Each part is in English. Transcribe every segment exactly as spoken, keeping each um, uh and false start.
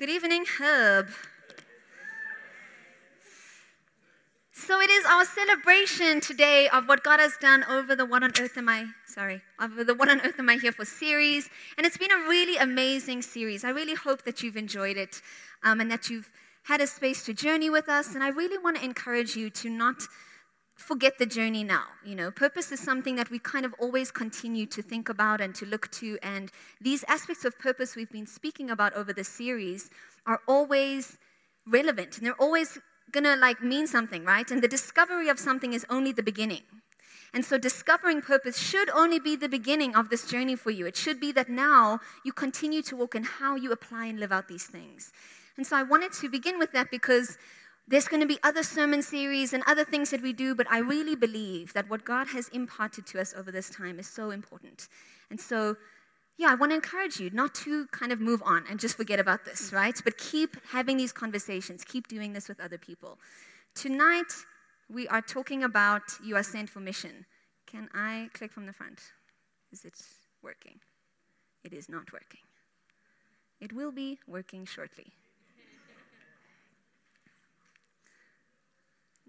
Good evening, Hub. So it is our celebration today of what God has done over the What on Earth Am I, sorry, over the What on Earth Am I Here For series. And it's been a really amazing series. I really hope that you've enjoyed it um, and that you've had a space to journey with us. And I really want to encourage you to not forget the journey now. You know, purpose is something that we kind of always continue to think about and to look to, and these aspects of purpose we've been speaking about over the series are always relevant, and they're always gonna like mean something, right? And the discovery of something is only the beginning. And so discovering purpose should only be the beginning of this journey for you. It should be that now you continue to walk in how you apply and live out these things. And so I wanted to begin with that because there's going to be other sermon series and other things that we do, but I really believe that what God has imparted to us over this time is so important. And so, yeah, I want to encourage you not to kind of move on and just forget about this, right? But keep having these conversations. Keep doing this with other people. Tonight, we are talking about you are sent for mission. Can I click from the front? Is it working? It is not working. It will be working shortly.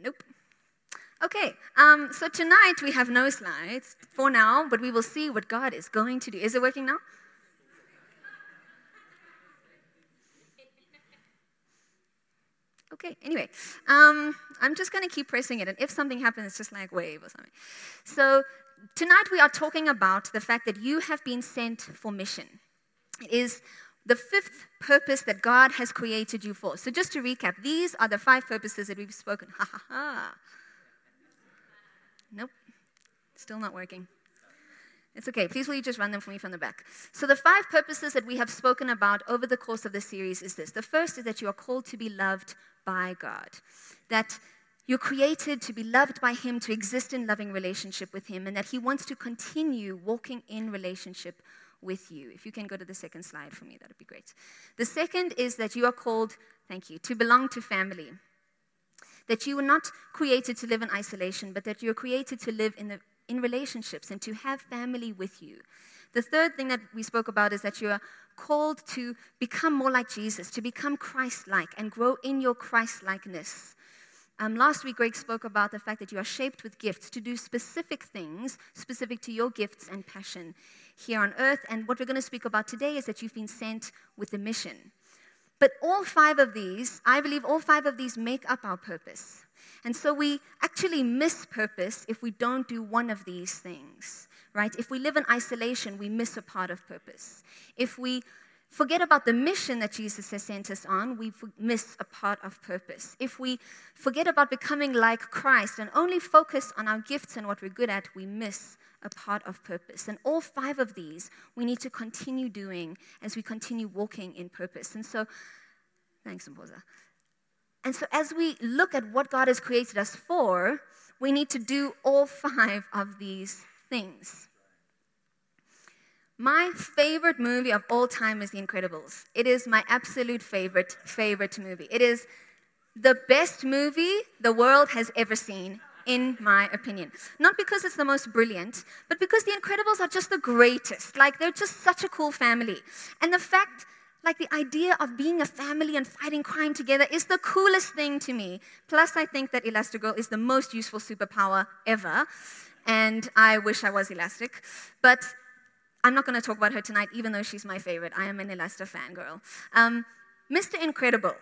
Nope. Okay, um, so tonight we have no slides for now, but we will see what God is going to do. Is it working now? Okay, anyway, um, I'm just going to keep pressing it, and if something happens, it's just like wave or something. So tonight we are talking about the fact that you have been sent for mission. It is the fifth purpose that God has created you for. So just to recap, these are the five purposes that we've spoken. Ha, ha, ha. Nope. Still not working. It's okay. Please will you just run them for me from the back. So the five purposes that we have spoken about over the course of the series is this. The first is that you are called to be loved by God. That you're created to be loved by Him, to exist in loving relationship with Him, and that He wants to continue walking in relationship with you. If you can go to the second slide for me, that would be great. The second is that you are called, thank you, to belong to family. That you were not created to live in isolation, but that you're created to live in, the, in relationships and to have family with you. The third thing that we spoke about is that you are called to become more like Jesus, to become Christ-like and grow in your Christ-likeness. Um, last week, Greg spoke about the fact that you are shaped with gifts to do specific things, specific to your gifts and passion here on earth. And what we're going to speak about today is that you've been sent with a mission. But all five of these, I believe all five of these make up our purpose. And so we actually miss purpose if we don't do one of these things, right? If we live in isolation, we miss a part of purpose. If we forget about the mission that Jesus has sent us on, we miss a part of purpose. If we forget about becoming like Christ and only focus on our gifts and what we're good at, we miss a part of purpose. And all five of these we need to continue doing as we continue walking in purpose. And so, thanks, Mposa. And so as we look at what God has created us for, we need to do all five of these things. My favorite movie of all time is The Incredibles. It is my absolute favorite, favorite movie. It is the best movie the world has ever seen, in my opinion. Not because it's the most brilliant, but because The Incredibles are just the greatest. Like, they're just such a cool family. And the fact, like, the idea of being a family and fighting crime together is the coolest thing to me. Plus, I think that Elastigirl is the most useful superpower ever. And I wish I was elastic. But I'm not going to talk about her tonight, even though she's my favorite. I am an Elasta fangirl. Um, Mister Incredible.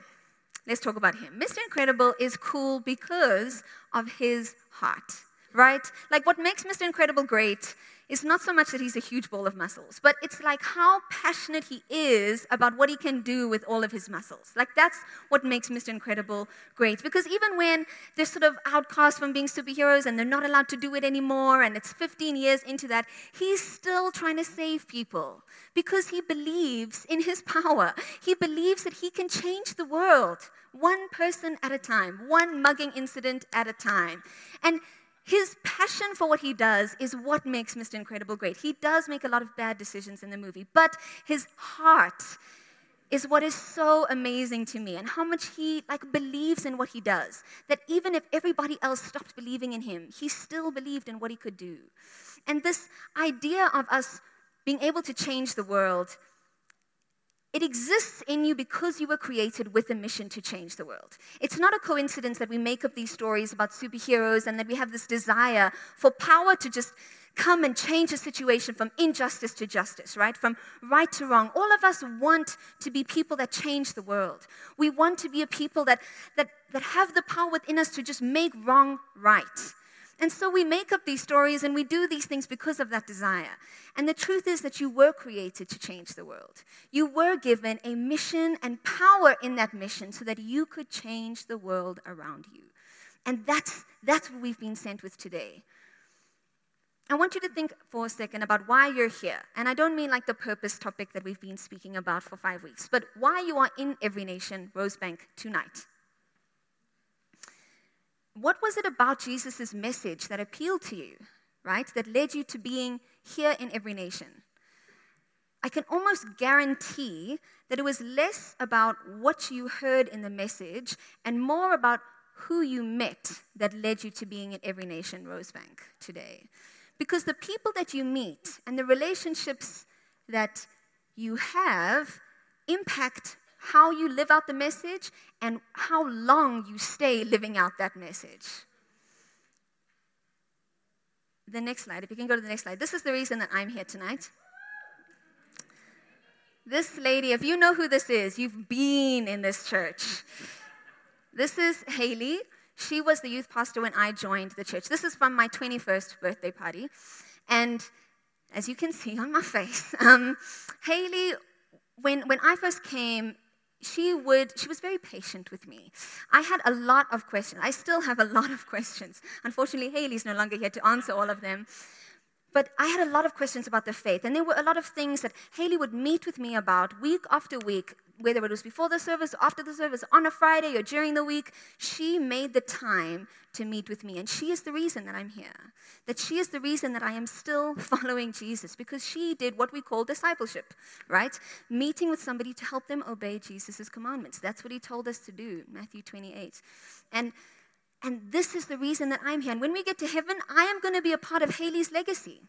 Let's talk about him. Mister Incredible is cool because of his heart, right? Like, what makes Mister Incredible great is not so much that he's a huge ball of muscles, but it's like how passionate he is about what he can do with all of his muscles. Like, that's what makes Mister Incredible great. Because even when they're sort of outcast from being superheroes and they're not allowed to do it anymore, and it's fifteen years into that, he's still trying to save people because he believes in his power. He believes that he can change the world one person at a time, one mugging incident at a time. And his passion for what he does is what makes Mister Incredible great. He does make a lot of bad decisions in the movie, but his heart is what is so amazing to me, and how much he like believes in what he does, that even if everybody else stopped believing in him, he still believed in what he could do. And this idea of us being able to change the world It exists in you because you were created with a mission to change the world. It's not a coincidence that we make up these stories about superheroes and that we have this desire for power to just come and change a situation from injustice to justice, right? From right to wrong. All of us want to be people that change the world. We want to be a people that, that, that have the power within us to just make wrong right. And so we make up these stories and we do these things because of that desire. And the truth is that you were created to change the world. You were given a mission and power in that mission so that you could change the world around you. And that's, that's what we've been sent with today. I want you to think for a second about why you're here. And I don't mean like the purpose topic that we've been speaking about for five weeks, but why you are in Every Nation Rosebank tonight. What was it about Jesus' message that appealed to you, right, that led you to being here in Every Nation? I can almost guarantee that it was less about what you heard in the message and more about who you met that led you to being in Every Nation Rosebank today. Because the people that you meet and the relationships that you have impact how you live out the message, and how long you stay living out that message. The next slide, if you can go to the next slide. This is the reason that I'm here tonight. This lady, if you know who this is, you've been in this church. This is Haley. She was the youth pastor when I joined the church. This is from my twenty-first birthday party. And as you can see on my face, um, Haley, when, when I first came, She would. She was very patient with me. I had a lot of questions. I still have a lot of questions. Unfortunately, Haley's no longer here to answer all of them. But I had a lot of questions about the faith. And there were a lot of things that Haley would meet with me about week after week, whether it was before the service or after the service, on a Friday or during the week. She made the time to meet with me. And she is the reason that I'm here. That she is the reason that I am still following Jesus. Because she did what we call discipleship, right? Meeting with somebody to help them obey Jesus' commandments. That's what he told us to do, Matthew twenty-eight. And And this is the reason that I'm here. And when we get to heaven, I am going to be a part of Haley's legacy.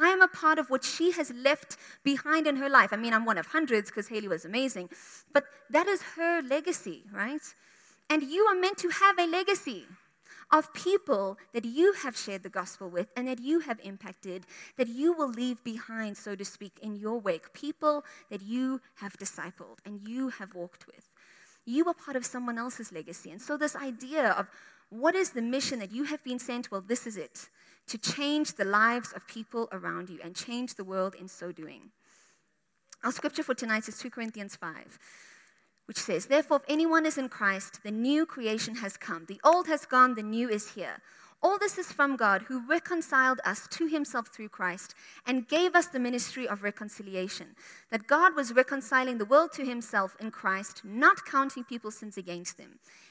I am a part of what she has left behind in her life. I mean, I'm one of hundreds because Haley was amazing. But that is her legacy, right? And you are meant to have a legacy of people that you have shared the gospel with and that you have impacted, that you will leave behind, so to speak, in your wake. People that you have discipled and you have walked with. You are part of someone else's legacy. And so this idea of what is the mission that you have been sent? Well, this is it. To change the lives of people around you and change the world in so doing. Our scripture for tonight is Second Corinthians five, which says, "Therefore, if anyone is in Christ, the new creation has come. The old has gone, the new is here. All this is from God, who reconciled us to himself through Christ and gave us the ministry of reconciliation, that God was reconciling the world to himself in Christ, not counting people's sins against them.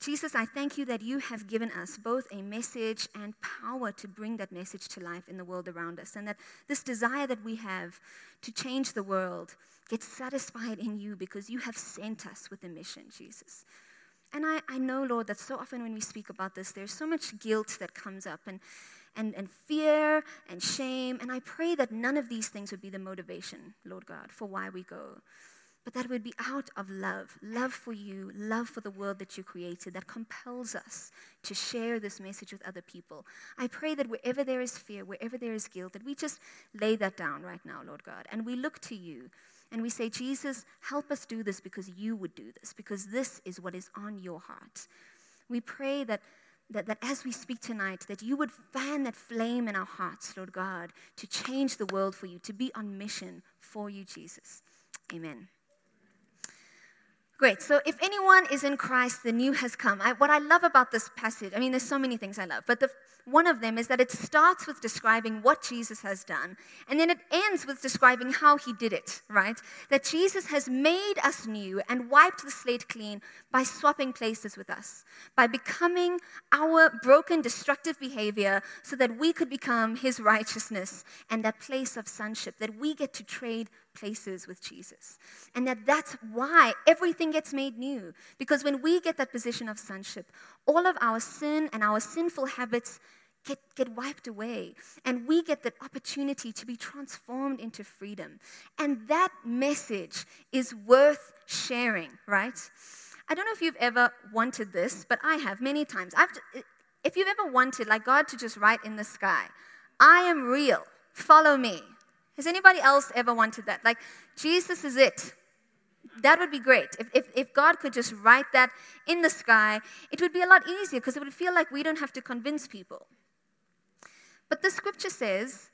Jesus, I thank you that you have given us both a message and power to bring that message to life in the world around us, and that this desire that we have to change the world gets satisfied in you because you have sent us with a mission, Jesus. And I, I know, Lord, that so often when we speak about this, there's so much guilt that comes up and, and, and fear and shame, and I pray that none of these things would be the motivation, Lord God, for why we go. But that would be out of love, love for you, love for the world that you created, that compels us to share this message with other people. I pray that wherever there is fear, wherever there is guilt, that we just lay that down right now, Lord God, and we look to you and we say, Jesus, help us do this because you would do this, because this is what is on your heart. We pray that That, that as we speak tonight, that you would fan that flame in our hearts, Lord God, to change the world for you, to be on mission for you, Jesus. Amen. Great. So if anyone is in Christ, the new has come. I, what I love about this passage, I mean, there's so many things I love, but the, one of them is that it starts with describing what Jesus has done, and then it ends with describing how he did it, right? That Jesus has made us new and wiped the slate clean by swapping places with us, by becoming our broken, destructive behavior so that we could become his righteousness and that place of sonship, that we get to trade places with Jesus. And that that's why everything gets made new. Because when we get that position of sonship, all of our sin and our sinful habits get, get wiped away. And we get that opportunity to be transformed into freedom. And that message is worth sharing, right? I don't know if you've ever wanted this, but I have many times. I've, if you've ever wanted, like God to just write in the sky, I am real, follow me. Has anybody else ever wanted that? Like, Jesus is it. That would be great. If, if, if God could just write that in the sky, it would be a lot easier because it would feel like we don't have to convince people. But the scripture says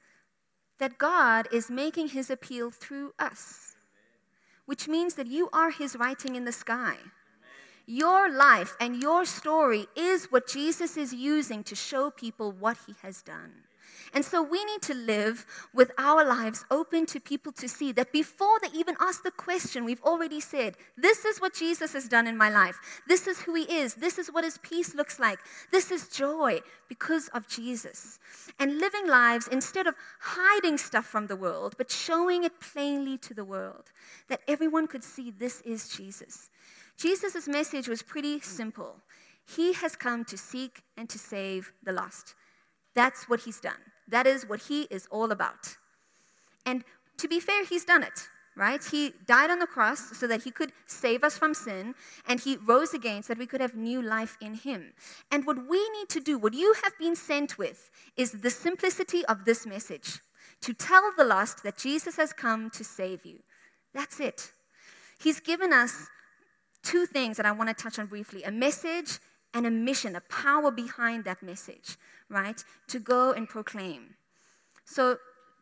that God is making his appeal through us, which means that you are his writing in the sky. Your life and your story is what Jesus is using to show people what he has done. And so we need to live with our lives open to people to see that before they even ask the question, we've already said, this is what Jesus has done in my life. This is who he is. This is what his peace looks like. This is joy because of Jesus. And living lives, instead of hiding stuff from the world, but showing it plainly to the world, that everyone could see this is Jesus. Jesus' message was pretty simple. He has come to seek and to save the lost. That's what he's done. That is what he is all about. And to be fair, he's done it, right? He died on the cross so that he could save us from sin, and he rose again so that we could have new life in him. And what we need to do, what you have been sent with, is the simplicity of this message, to tell the lost that Jesus has come to save you. That's it. He's given us two things that I want to touch on briefly, a message and a mission, a power behind that message, right? To go and proclaim. So,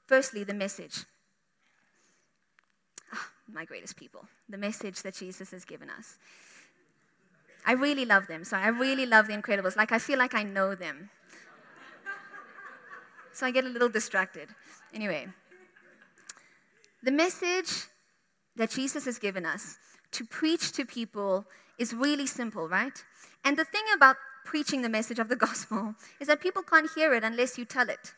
firstly, the message. Oh, my greatest people, the message that Jesus has given us. I really love them. So I really love The Incredibles. Like, I feel like I know them. So I get a little distracted. Anyway, the message that Jesus has given us to preach to people is really simple, right? And the thing about preaching the message of the gospel is that people can't hear it unless you tell it.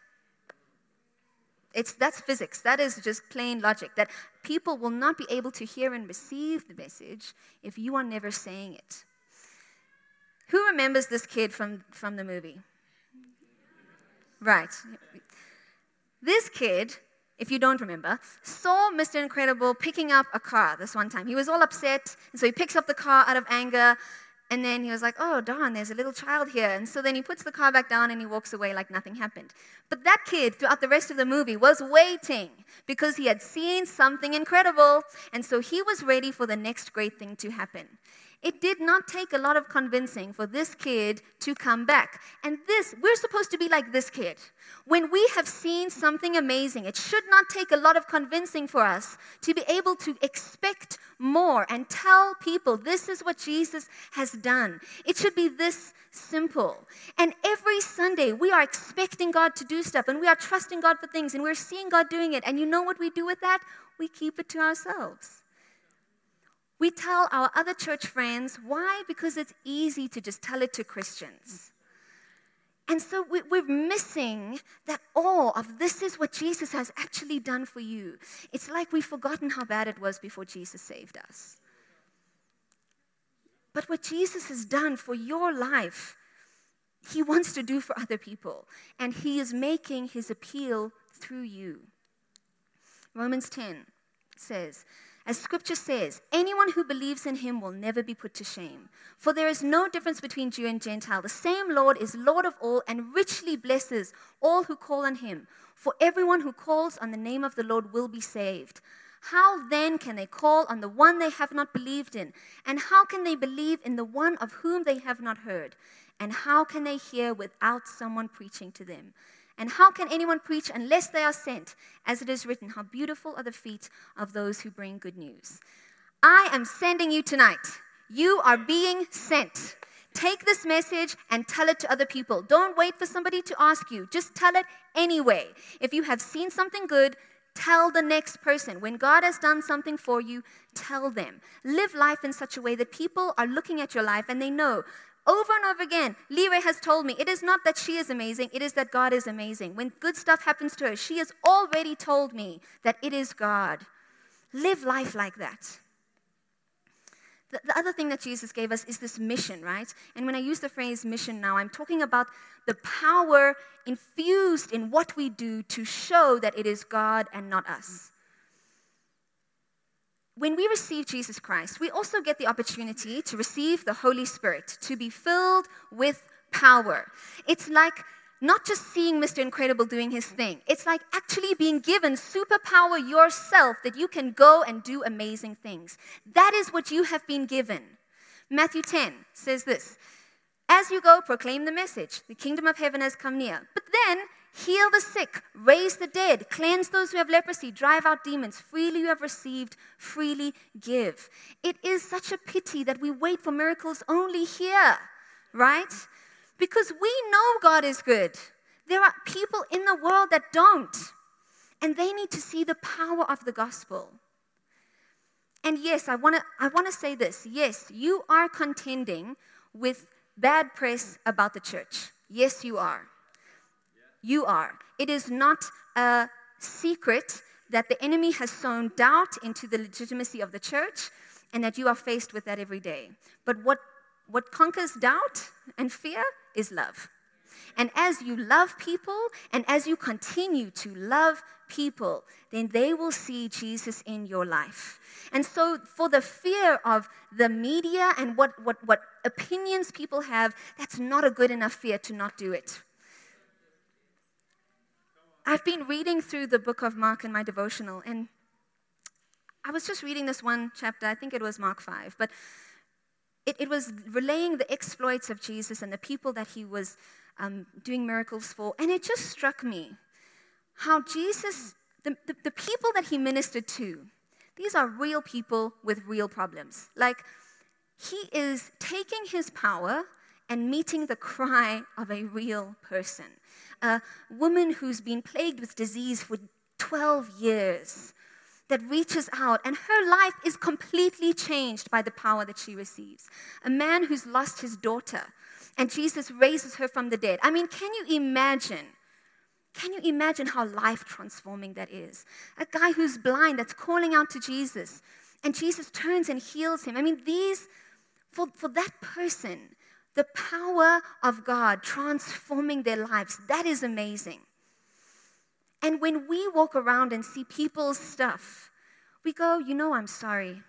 It's, that's physics. That is just plain logic, that people will not be able to hear and receive the message if you are never saying it. Who remembers this kid from, from the movie? Right. This kid, if you don't remember, saw Mister Incredible picking up a car this one time. He was all upset, and so he picks up the car out of anger, and then he was like, oh, darn, there's a little child here. And so then he puts the car back down and he walks away like nothing happened. But that kid, throughout the rest of the movie, was waiting because he had seen something incredible, and so he was ready for the next great thing to happen. It did not take a lot of convincing for this kid to come back. And this, we're supposed to be like this kid. When we have seen something amazing, it should not take a lot of convincing for us to be able to expect more and tell people this is what Jesus has done. It should be this simple. And every Sunday, we are expecting God to do stuff, and we are trusting God for things, and we're seeing God doing it. And you know what we do with that? We keep it to ourselves. We tell our other church friends. Why? Because it's easy to just tell it to Christians. And so we're missing that awe of this is what Jesus has actually done for you. It's like we've forgotten how bad it was before Jesus saved us. But what Jesus has done for your life, he wants to do for other people. And he is making his appeal through you. Romans ten says, as scripture says, anyone who believes in him will never be put to shame. For there is no difference between Jew and Gentile. The same Lord is Lord of all and richly blesses all who call on him. For everyone who calls on the name of the Lord will be saved. How then can they call on the one they have not believed in? And how can they believe in the one of whom they have not heard? And how can they hear without someone preaching to them? And how can anyone preach unless they are sent? As it is written, how beautiful are the feet of those who bring good news. I am sending you tonight. You are being sent. Take this message and tell it to other people. Don't wait for somebody to ask you. Just tell it anyway. If you have seen something good, tell the next person. When God has done something for you, tell them. Live life in such a way that people are looking at your life and they know. Over and over again, Lire has told me, it is not that she is amazing, it is that God is amazing. When good stuff happens to her, she has already told me that it is God. Live life like that. The other thing that Jesus gave us is this mission, right? And when I use the phrase mission now, I'm talking about the power infused in what we do to show that it is God and not us. When we receive Jesus Christ, we also get the opportunity to receive the Holy Spirit, to be filled with power. It's like not just seeing Mister Incredible doing his thing. It's like actually being given superpower yourself that you can go and do amazing things. That is what you have been given. Matthew ten says this, "As you go, proclaim the message. The kingdom of heaven has come near. But then heal the sick, raise the dead, cleanse those who have leprosy, drive out demons. Freely you have received, freely give." It is such a pity that we wait for miracles only here, right? Because we know God is good. There are people in the world that don't. And they need to see the power of the gospel. And yes, I want to I want to say this. Yes, you are contending with bad press about the church. Yes, you are. You are. It is not a secret that the enemy has sown doubt into the legitimacy of the church and that you are faced with that every day. But what, what conquers doubt and fear is love. And as you love people, and as you continue to love people, then they will see Jesus in your life. And so for the fear of the media and what, what, what opinions people have, that's not a good enough fear to not do it. I've been reading through the book of Mark in my devotional, and I was just reading this one chapter, I think it was Mark five, but It, it was relaying the exploits of Jesus and the people that he was um, doing miracles for. And it just struck me how Jesus, the, the, the people that he ministered to, these are real people with real problems. Like, he is taking his power and meeting the cry of a real person. A woman who's been plagued with disease for twelve years. That reaches out, and her life is completely changed by the power that she receives. A man who's lost his daughter, and Jesus raises her from the dead. I mean, can you imagine? Can you imagine how life-transforming that is? A guy who's blind that's calling out to Jesus, and Jesus turns and heals him. I mean, these, for, for that person, the power of God transforming their lives, that is amazing. And when we walk around and see people's stuff, we go, you know, I'm sorry.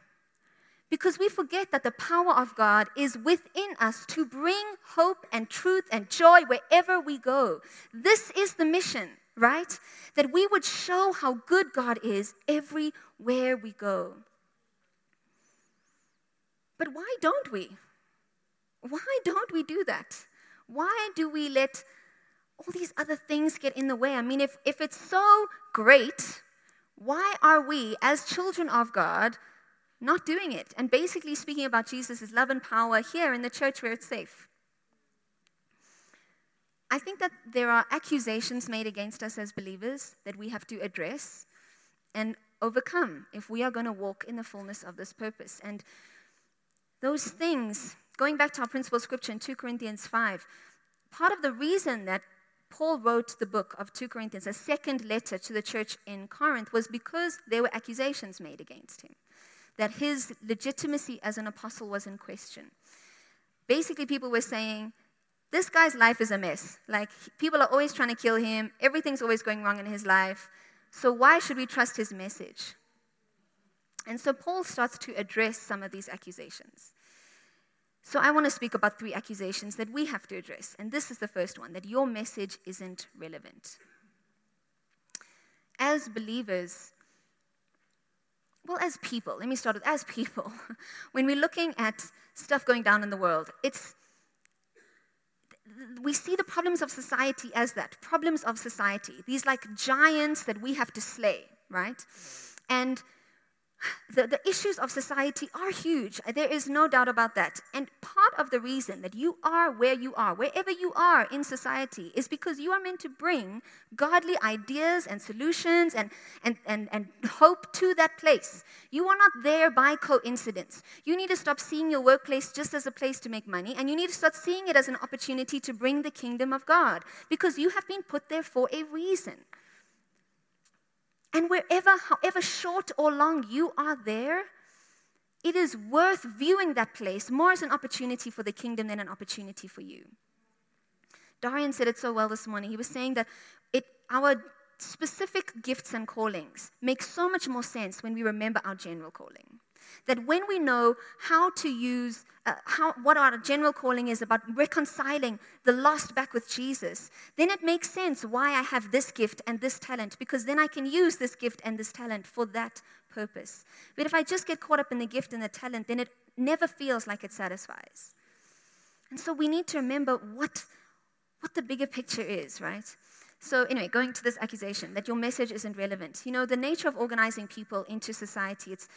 Because we forget that the power of God is within us to bring hope and truth and joy wherever we go. This is the mission, right? That we would show how good God is everywhere we go. But why don't we? Why don't we do that? Why do we let all these other things get in the way? I mean, if, if it's so great, why are we, as children of God, not doing it? And basically speaking about Jesus' love and power here in the church where it's safe. I think that there are accusations made against us as believers that we have to address and overcome if we are going to walk in the fullness of this purpose. And those things, going back to our principal scripture in two Corinthians five, part of the reason that Paul wrote the book of two Corinthians, a second letter to the church in Corinth, was because there were accusations made against him, that his legitimacy as an apostle was in question. Basically, people were saying, this guy's life is a mess. Like, people are always trying to kill him. Everything's always going wrong in his life. So why should we trust his message? And so Paul starts to address some of these accusations. So I want to speak about three accusations that we have to address. And this is the first one, that your message isn't relevant. As believers, well, as people, let me start with as people. When we're looking at stuff going down in the world, it's we see the problems of society as that, problems of society. These like giants that we have to slay, right? And The, the issues of society are huge. There is no doubt about that. And part of the reason that you are where you are, wherever you are in society, is because you are meant to bring godly ideas and solutions and, and, and, and hope to that place. You are not there by coincidence. You need to stop seeing your workplace just as a place to make money, and you need to start seeing it as an opportunity to bring the kingdom of God, because you have been put there for a reason. And wherever, however short or long you are there, it is worth viewing that place more as an opportunity for the kingdom than an opportunity for you. Darian said it so well this morning. He was saying that it, our specific gifts and callings make so much more sense when we remember our general calling. That when we know how to use, uh, how, what our general calling is about reconciling the lost back with Jesus, then it makes sense why I have this gift and this talent, because then I can use this gift and this talent for that purpose. But if I just get caught up in the gift and the talent, then it never feels like it satisfies. And so we need to remember what, what the bigger picture is, right? So anyway, going to this accusation that your message isn't relevant. You know, the nature of organizing people into society, it's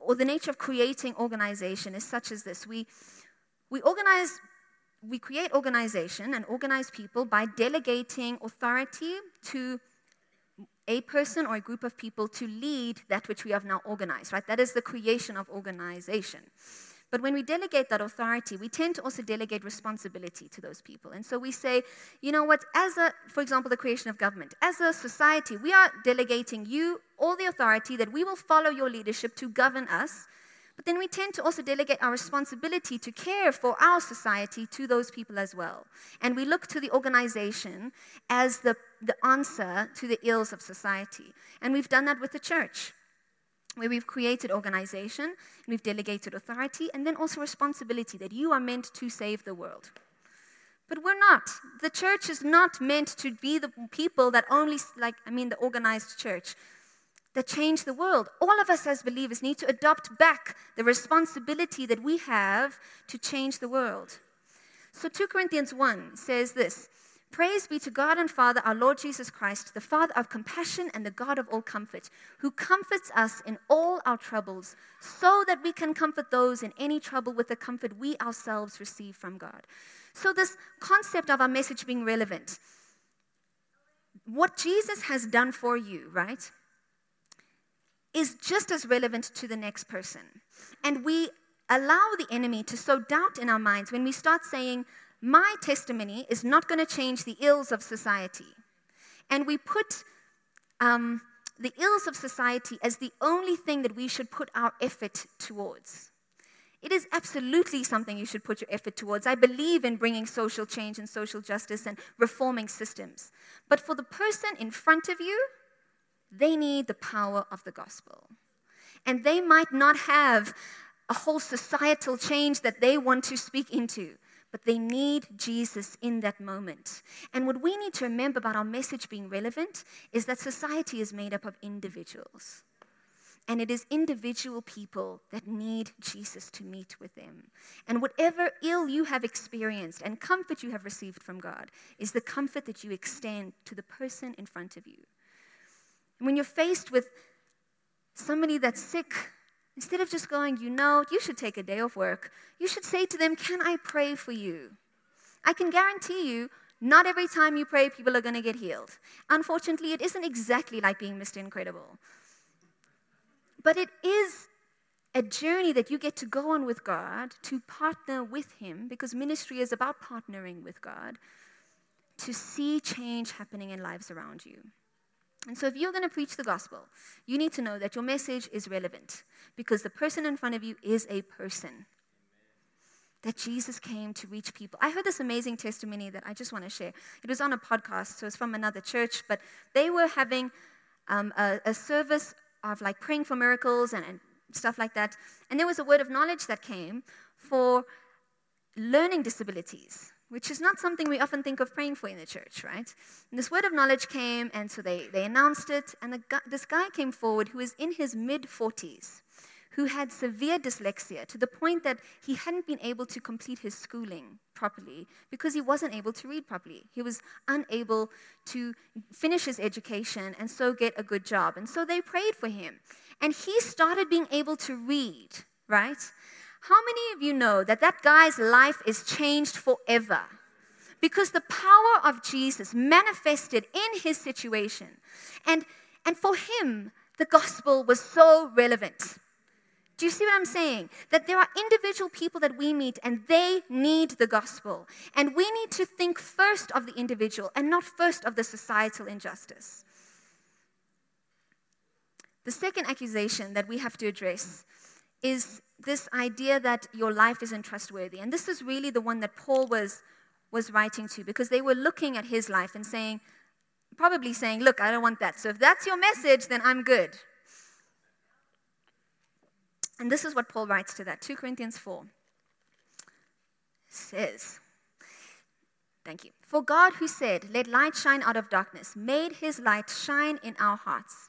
or the nature of creating organization is such as this. We we organize, we create organization and organize people by delegating authority to a person or a group of people to lead that which we have now organized, right? That is the creation of organization. But when we delegate that authority, we tend to also delegate responsibility to those people. And so we say, you know what, as a, for example, the creation of government, as a society, we are delegating you all the authority that we will follow your leadership to govern us. But then we tend to also delegate our responsibility to care for our society to those people as well. And we look to the organization as the, the answer to the ills of society. And we've done that with the church, where we've created organization, and we've delegated authority, and then also responsibility that you are meant to save the world. But we're not. The church is not meant to be the people that only, like, I mean, the organized church that change the world. All of us as believers need to adopt back the responsibility that we have to change the world. So Second Corinthians one says this, "Praise be to God and Father, our Lord Jesus Christ, the Father of compassion and the God of all comfort, who comforts us in all our troubles, so that we can comfort those in any trouble with the comfort we ourselves receive from God." So this concept of our message being relevant, what Jesus has done for you, right, is just as relevant to the next person. And we allow the enemy to sow doubt in our minds when we start saying, my testimony is not going to change the ills of society. And we put um, the ills of society as the only thing that we should put our effort towards. It is absolutely something you should put your effort towards. I believe in bringing social change and social justice and reforming systems. But for the person in front of you, they need the power of the gospel. And they might not have a whole societal change that they want to speak into, but they need Jesus in that moment. And what we need to remember about our message being relevant is that society is made up of individuals. And it is individual people that need Jesus to meet with them. And whatever ill you have experienced and comfort you have received from God is the comfort that you extend to the person in front of you. And when you're faced with somebody that's sick, instead of just going, you know, you should take a day off work, you should say to them, can I pray for you? I can guarantee you, not every time you pray, people are going to get healed. Unfortunately, it isn't exactly like being Mister Incredible. But it is a journey that you get to go on with God, to partner with Him, because ministry is about partnering with God, to see change happening in lives around you. And so if you're going to preach the gospel, you need to know that your message is relevant because the person in front of you is a person that Jesus came to reach people. I heard this amazing testimony that I just want to share. It was on a podcast, so it's from another church, but they were having um, a, a service of like praying for miracles and, and stuff like that. And there was a word of knowledge that came for learning disabilities, which is not something we often think of praying for in the church, right? And this word of knowledge came, and so they, they announced it, and the, this guy came forward who is in his mid-forties, who had severe dyslexia to the point that he hadn't been able to complete his schooling properly because he wasn't able to read properly. He was unable to finish his education and so get a good job. And so they prayed for him. And he started being able to read, right? How many of you know that that guy's life is changed forever? Because the power of Jesus manifested in his situation. And, and for him, the gospel was so relevant. Do you see what I'm saying? That there are individual people that we meet and they need the gospel. And we need to think first of the individual and not first of the societal injustice. The second accusation that we have to address is this idea that your life isn't trustworthy. And this is really the one that Paul was was writing to, because they were looking at his life and saying, probably saying, look, I don't want that. So if that's your message, then I'm good. And this is what Paul writes to that. Second Corinthians four says, thank you. For God, who said, let light shine out of darkness, made his light shine in our hearts,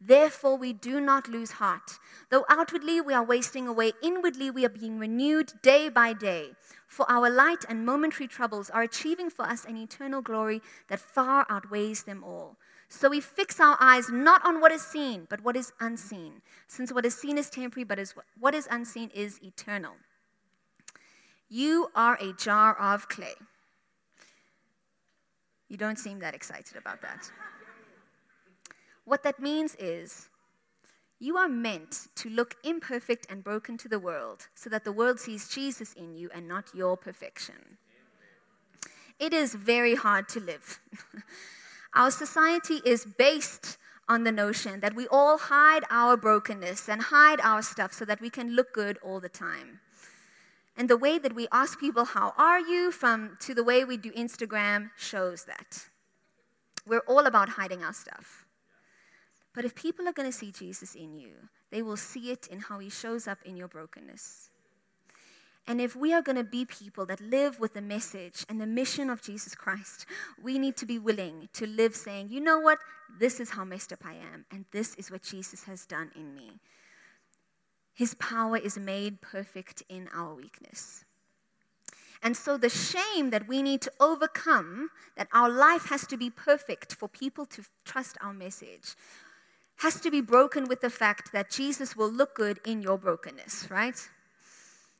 Therefore, we do not lose heart. Though outwardly we are wasting away, inwardly we are being renewed day by day. For our light and momentary troubles are achieving for us an eternal glory that far outweighs them all. So we fix our eyes not on what is seen, but what is unseen. Since what is seen is temporary, but is what is unseen is eternal. You are a jar of clay. You don't seem that excited about that. What that means is you are meant to look imperfect and broken to the world so that the world sees Jesus in you and not your perfection. It is very hard to live. Our society is based on the notion that we all hide our brokenness and hide our stuff so that we can look good all the time. And the way that we ask people, how are you, from to the way we do Instagram shows that. We're all about hiding our stuff. But if people are going to see Jesus in you, they will see it in how he shows up in your brokenness. And if we are going to be people that live with the message and the mission of Jesus Christ, we need to be willing to live saying, you know what, this is how messed up I am, and this is what Jesus has done in me. His power is made perfect in our weakness. And so the shame that we need to overcome, that our life has to be perfect for people to trust our message, has to be broken with the fact that Jesus will look good in your brokenness, right?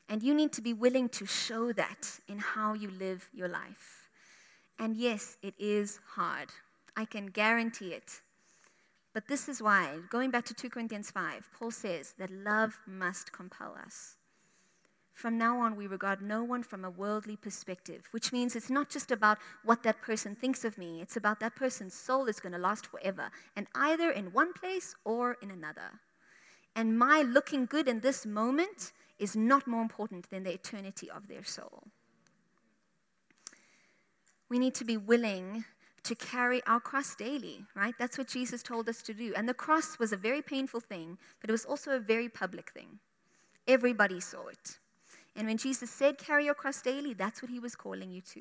And you need to be willing to show that in how you live your life. And yes, it is hard. I can guarantee it. But this is why, going back to Second Corinthians five, Paul says that love must compel us. From now on, we regard no one from a worldly perspective, which means it's not just about what that person thinks of me. It's about that person's soul is going to last forever, and either in one place or in another. And my looking good in this moment is not more important than the eternity of their soul. We need to be willing to carry our cross daily, right? That's what Jesus told us to do. And the cross was a very painful thing, but it was also a very public thing. Everybody saw it. And when Jesus said, carry your cross daily, that's what he was calling you to.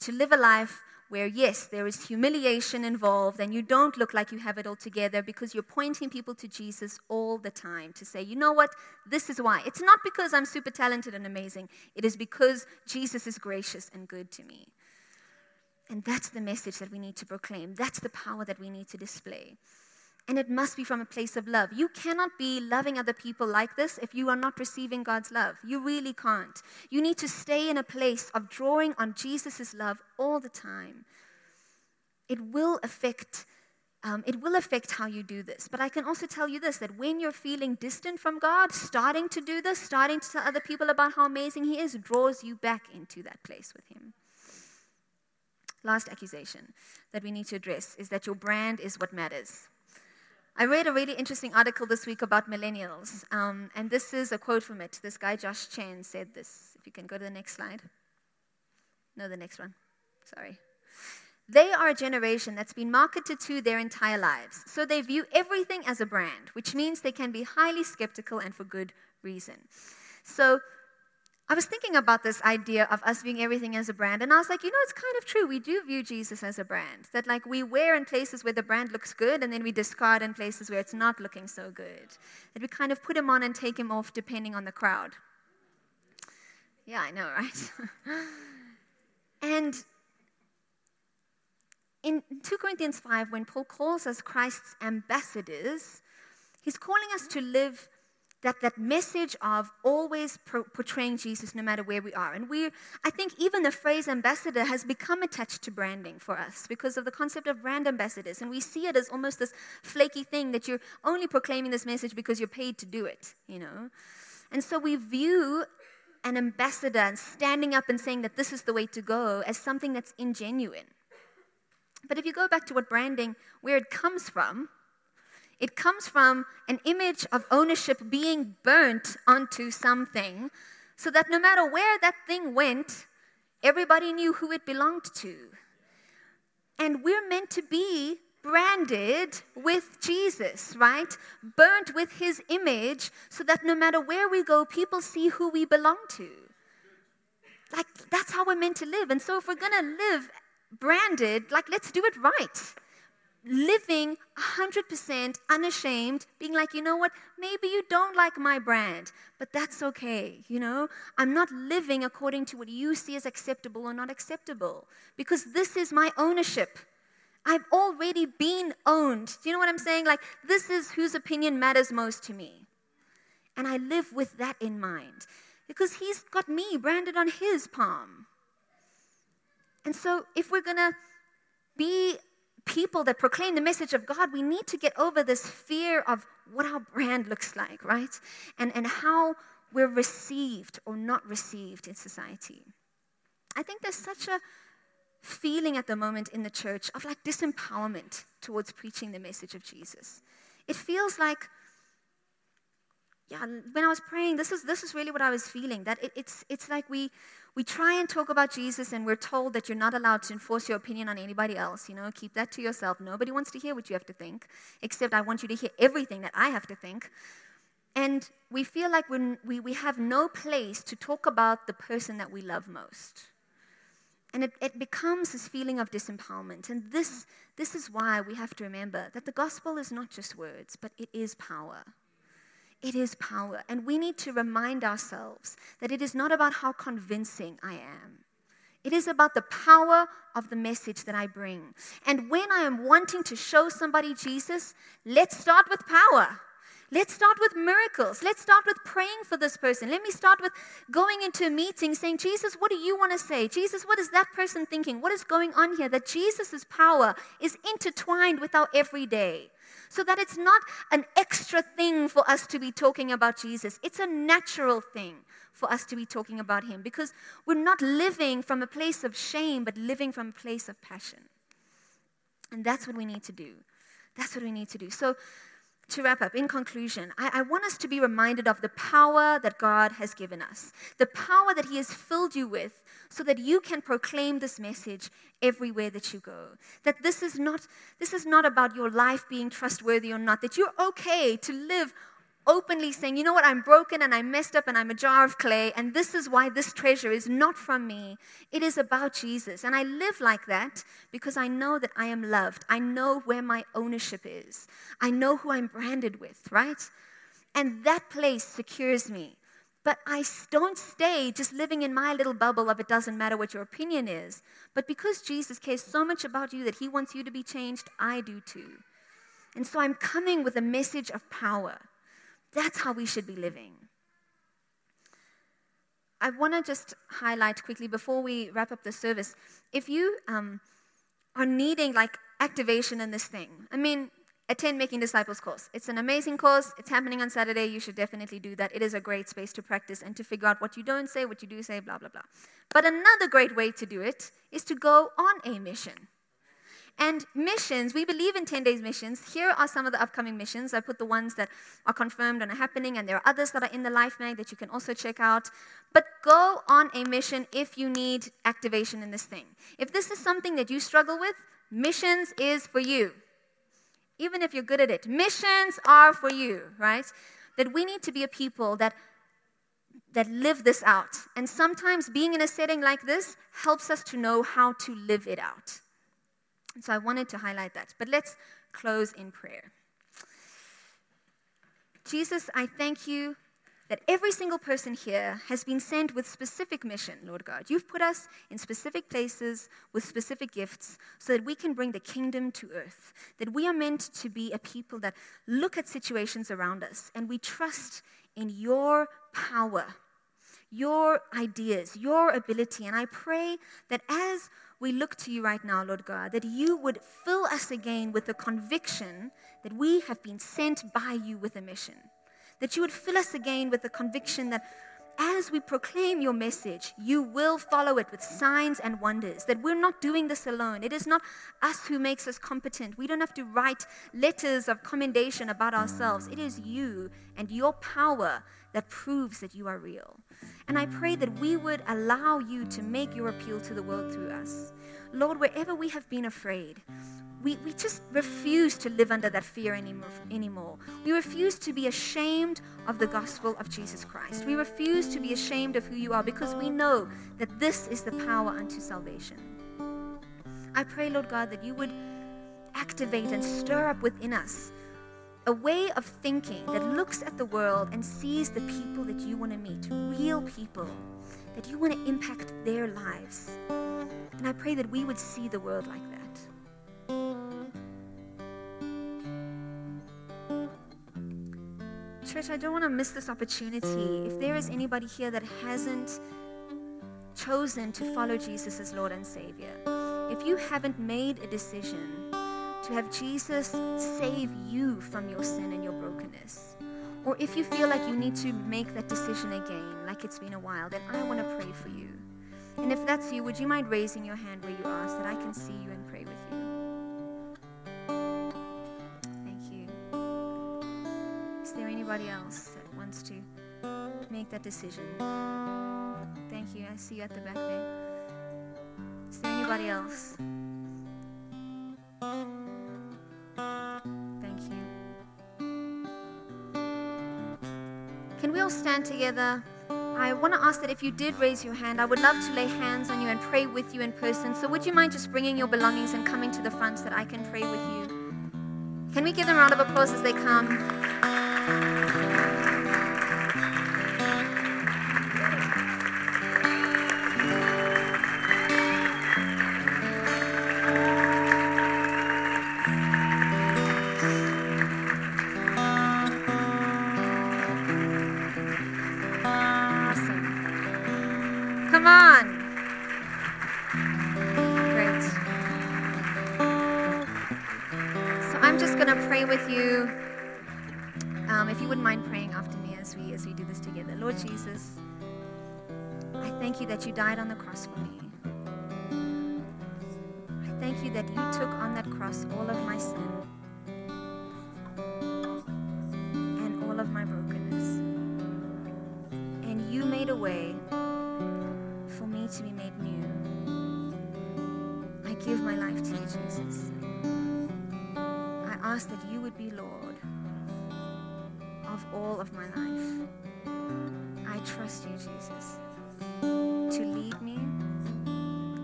To live a life where, yes, there is humiliation involved and you don't look like you have it all together because you're pointing people to Jesus all the time to say, you know what, this is why. It's not because I'm super talented and amazing. It is because Jesus is gracious and good to me. And that's the message that we need to proclaim. That's the power that we need to display. And it must be from a place of love. You cannot be loving other people like this if you are not receiving God's love. You really can't. You need to stay in a place of drawing on Jesus' love all the time. It will affect, um, it will affect how you do this. But I can also tell you this, that when you're feeling distant from God, starting to do this, starting to tell other people about how amazing he is, draws you back into that place with him. Last accusation that we need to address is that your brand is what matters. I read a really interesting article this week about millennials, um, and this is a quote from it. This guy, Josh Chen, said this. If you can go to the next slide. No, the next one. Sorry. They are a generation that's been marketed to their entire lives, so they view everything as a brand, which means they can be highly skeptical and for good reason. So I was thinking about this idea of us viewing everything as a brand, and I was like, you know, it's kind of true. We do view Jesus as a brand, that like we wear in places where the brand looks good, and then we discard in places where it's not looking so good, that we kind of put him on and take him off depending on the crowd. Yeah, I know, right? And in Second Corinthians five, when Paul calls us Christ's ambassadors, he's calling us to live that that message of always pro- portraying Jesus no matter where we are. And we, I think even the phrase ambassador has become attached to branding for us because of the concept of brand ambassadors. And we see it as almost this flaky thing that you're only proclaiming this message because you're paid to do it, you know. And so we view an ambassador and standing up and saying that this is the way to go as something that's ingenuine. But if you go back to what branding, where it comes from, it comes from an image of ownership being burnt onto something so that no matter where that thing went, everybody knew who it belonged to. And we're meant to be branded with Jesus, right? Burnt with his image so that no matter where we go, people see who we belong to. Like, that's how we're meant to live. And so if we're going to live branded, like, let's do it right. Living one hundred percent unashamed, being like, you know what, maybe you don't like my brand, but that's okay, you know. I'm not living according to what you see as acceptable or not acceptable, because this is my ownership. I've already been owned. Do you know what I'm saying? Like, this is whose opinion matters most to me. And I live with that in mind, because he's got me branded on his palm. And so if we're going to be people that proclaim the message of God, we need to get over this fear of what our brand looks like, right? And and how we're received or not received in society. I think there's such a feeling at the moment in the church of like disempowerment towards preaching the message of Jesus. It feels like, yeah, when I was praying, this is this is really what I was feeling, that it, it's it's like we we try and talk about Jesus and we're told that you're not allowed to enforce your opinion on anybody else, you know, keep that to yourself. Nobody wants to hear what you have to think, except I want you to hear everything that I have to think. And we feel like when we, we have no place to talk about the person that we love most. And it, it becomes this feeling of disempowerment. And this this is why we have to remember that the gospel is not just words, but it is power. It is power, and we need to remind ourselves that it is not about how convincing I am. It is about the power of the message that I bring. And when I am wanting to show somebody Jesus, let's start with power. Let's start with miracles. Let's start with praying for this person. Let me start with going into a meeting saying, Jesus, what do you want to say? Jesus, what is that person thinking? What is going on here? That Jesus' power is intertwined with our everyday. So that it's not an extra thing for us to be talking about Jesus. It's a natural thing for us to be talking about him, because we're not living from a place of shame, but living from a place of passion. And that's what we need to do. That's what we need to do. So to wrap up, in conclusion, I, I want us to be reminded of the power that God has given us, the power that he has filled you with, so that you can proclaim this message everywhere that you go. That this is not this is not about your life being trustworthy or not, that you're okay to live openly saying, you know what, I'm broken and I messed up and I'm a jar of clay, and this is why this treasure is not from me. It is about Jesus. And I live like that because I know that I am loved. I know where my ownership is. I know who I'm branded with, right? And that place secures me. But I don't stay just living in my little bubble of it doesn't matter what your opinion is. But because Jesus cares so much about you that he wants you to be changed, I do too. And so I'm coming with a message of power. That's how we should be living. I want to just highlight quickly before we wrap up the service, if you um, are needing like activation in this thing, I mean, attend Making Disciples course. It's an amazing course. It's happening on Saturday. You should definitely do that. It is a great space to practice and to figure out what you don't say, what you do say, blah, blah, blah. But another great way to do it is to go on a mission. And missions, we believe in ten days missions. Here are some of the upcoming missions. I put the ones that are confirmed and are happening, and there are others that are in the Life Mag that you can also check out. But go on a mission if you need activation in this thing. If this is something that you struggle with, missions is for you. Even if you're good at it, missions are for you, right? That we need to be a people that that live this out. And sometimes being in a setting like this helps us to know how to live it out. And so I wanted to highlight that. But let's close in prayer. Jesus, I thank you that every single person here has been sent with specific mission, Lord God. You've put us in specific places with specific gifts so that we can bring the kingdom to earth, that we are meant to be a people that look at situations around us and we trust in your power, your ideas, your ability. And I pray that as we look to you right now, Lord God, that you would fill us again with the conviction that we have been sent by you with a mission, that you would fill us again with the conviction that as we proclaim your message, you will follow it with signs and wonders, that we're not doing this alone. It is not us who makes us competent. We don't have to write letters of commendation about ourselves. It is you and your power that proves that you are real. And I pray that we would allow you to make your appeal to the world through us. Lord, wherever we have been afraid, We we just refuse to live under that fear anymore. We refuse to be ashamed of the gospel of Jesus Christ. We refuse to be ashamed of who you are because we know that this is the power unto salvation. I pray, Lord God, that you would activate and stir up within us a way of thinking that looks at the world and sees the people that you want to meet, real people, that you want to impact their lives. And I pray that we would see the world like that. Church, I don't want to miss this opportunity. If there is anybody here that hasn't chosen to follow Jesus as Lord and Savior, if you haven't made a decision to have Jesus save you from your sin and your brokenness, or if you feel like you need to make that decision again, like it's been a while, then I want to pray for you. And if that's you, would you mind raising your hand where you are so that I can see you and pray with you? Is there anybody else that wants to make that decision? Thank you. I see you at the back there. Is there anybody else? Thank you. Can we all stand together? I want to ask that if you did raise your hand, I would love to lay hands on you and pray with you in person. So would you mind just bringing your belongings and coming to the front so that I can pray with you? Can we give them a round of applause as they come? Jesus, I thank you that you died on the cross for me. I thank you that you took on that cross all of my sin and all of my brokenness. And you made a way for me to be made new. I give my life to you, Jesus. I ask that you would be Lord of all of my life. I trust you, Jesus, to lead me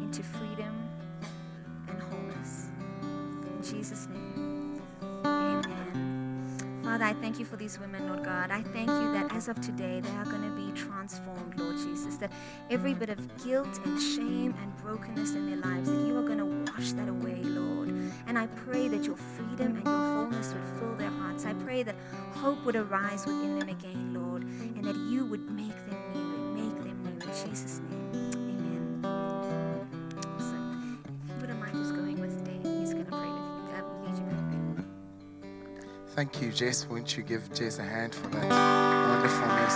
into freedom and wholeness. In Jesus' name, amen. Father, I thank you for these women, Lord God. I thank you that as of today, they are going to be transformed, Lord Jesus, that every bit of guilt and shame and brokenness in their lives, that you are going to wash that away, Lord. And I pray that your freedom and your wholeness would fill their hearts. I pray that hope would arise within them again, Lord, and that you would make them new and make them new in Jesus' name. Amen. So, if you wouldn't mind just going with Dave, he's going to pray with you. God will lead you. Thank you, Jess. Won't you give Jess a hand for that wonderful message?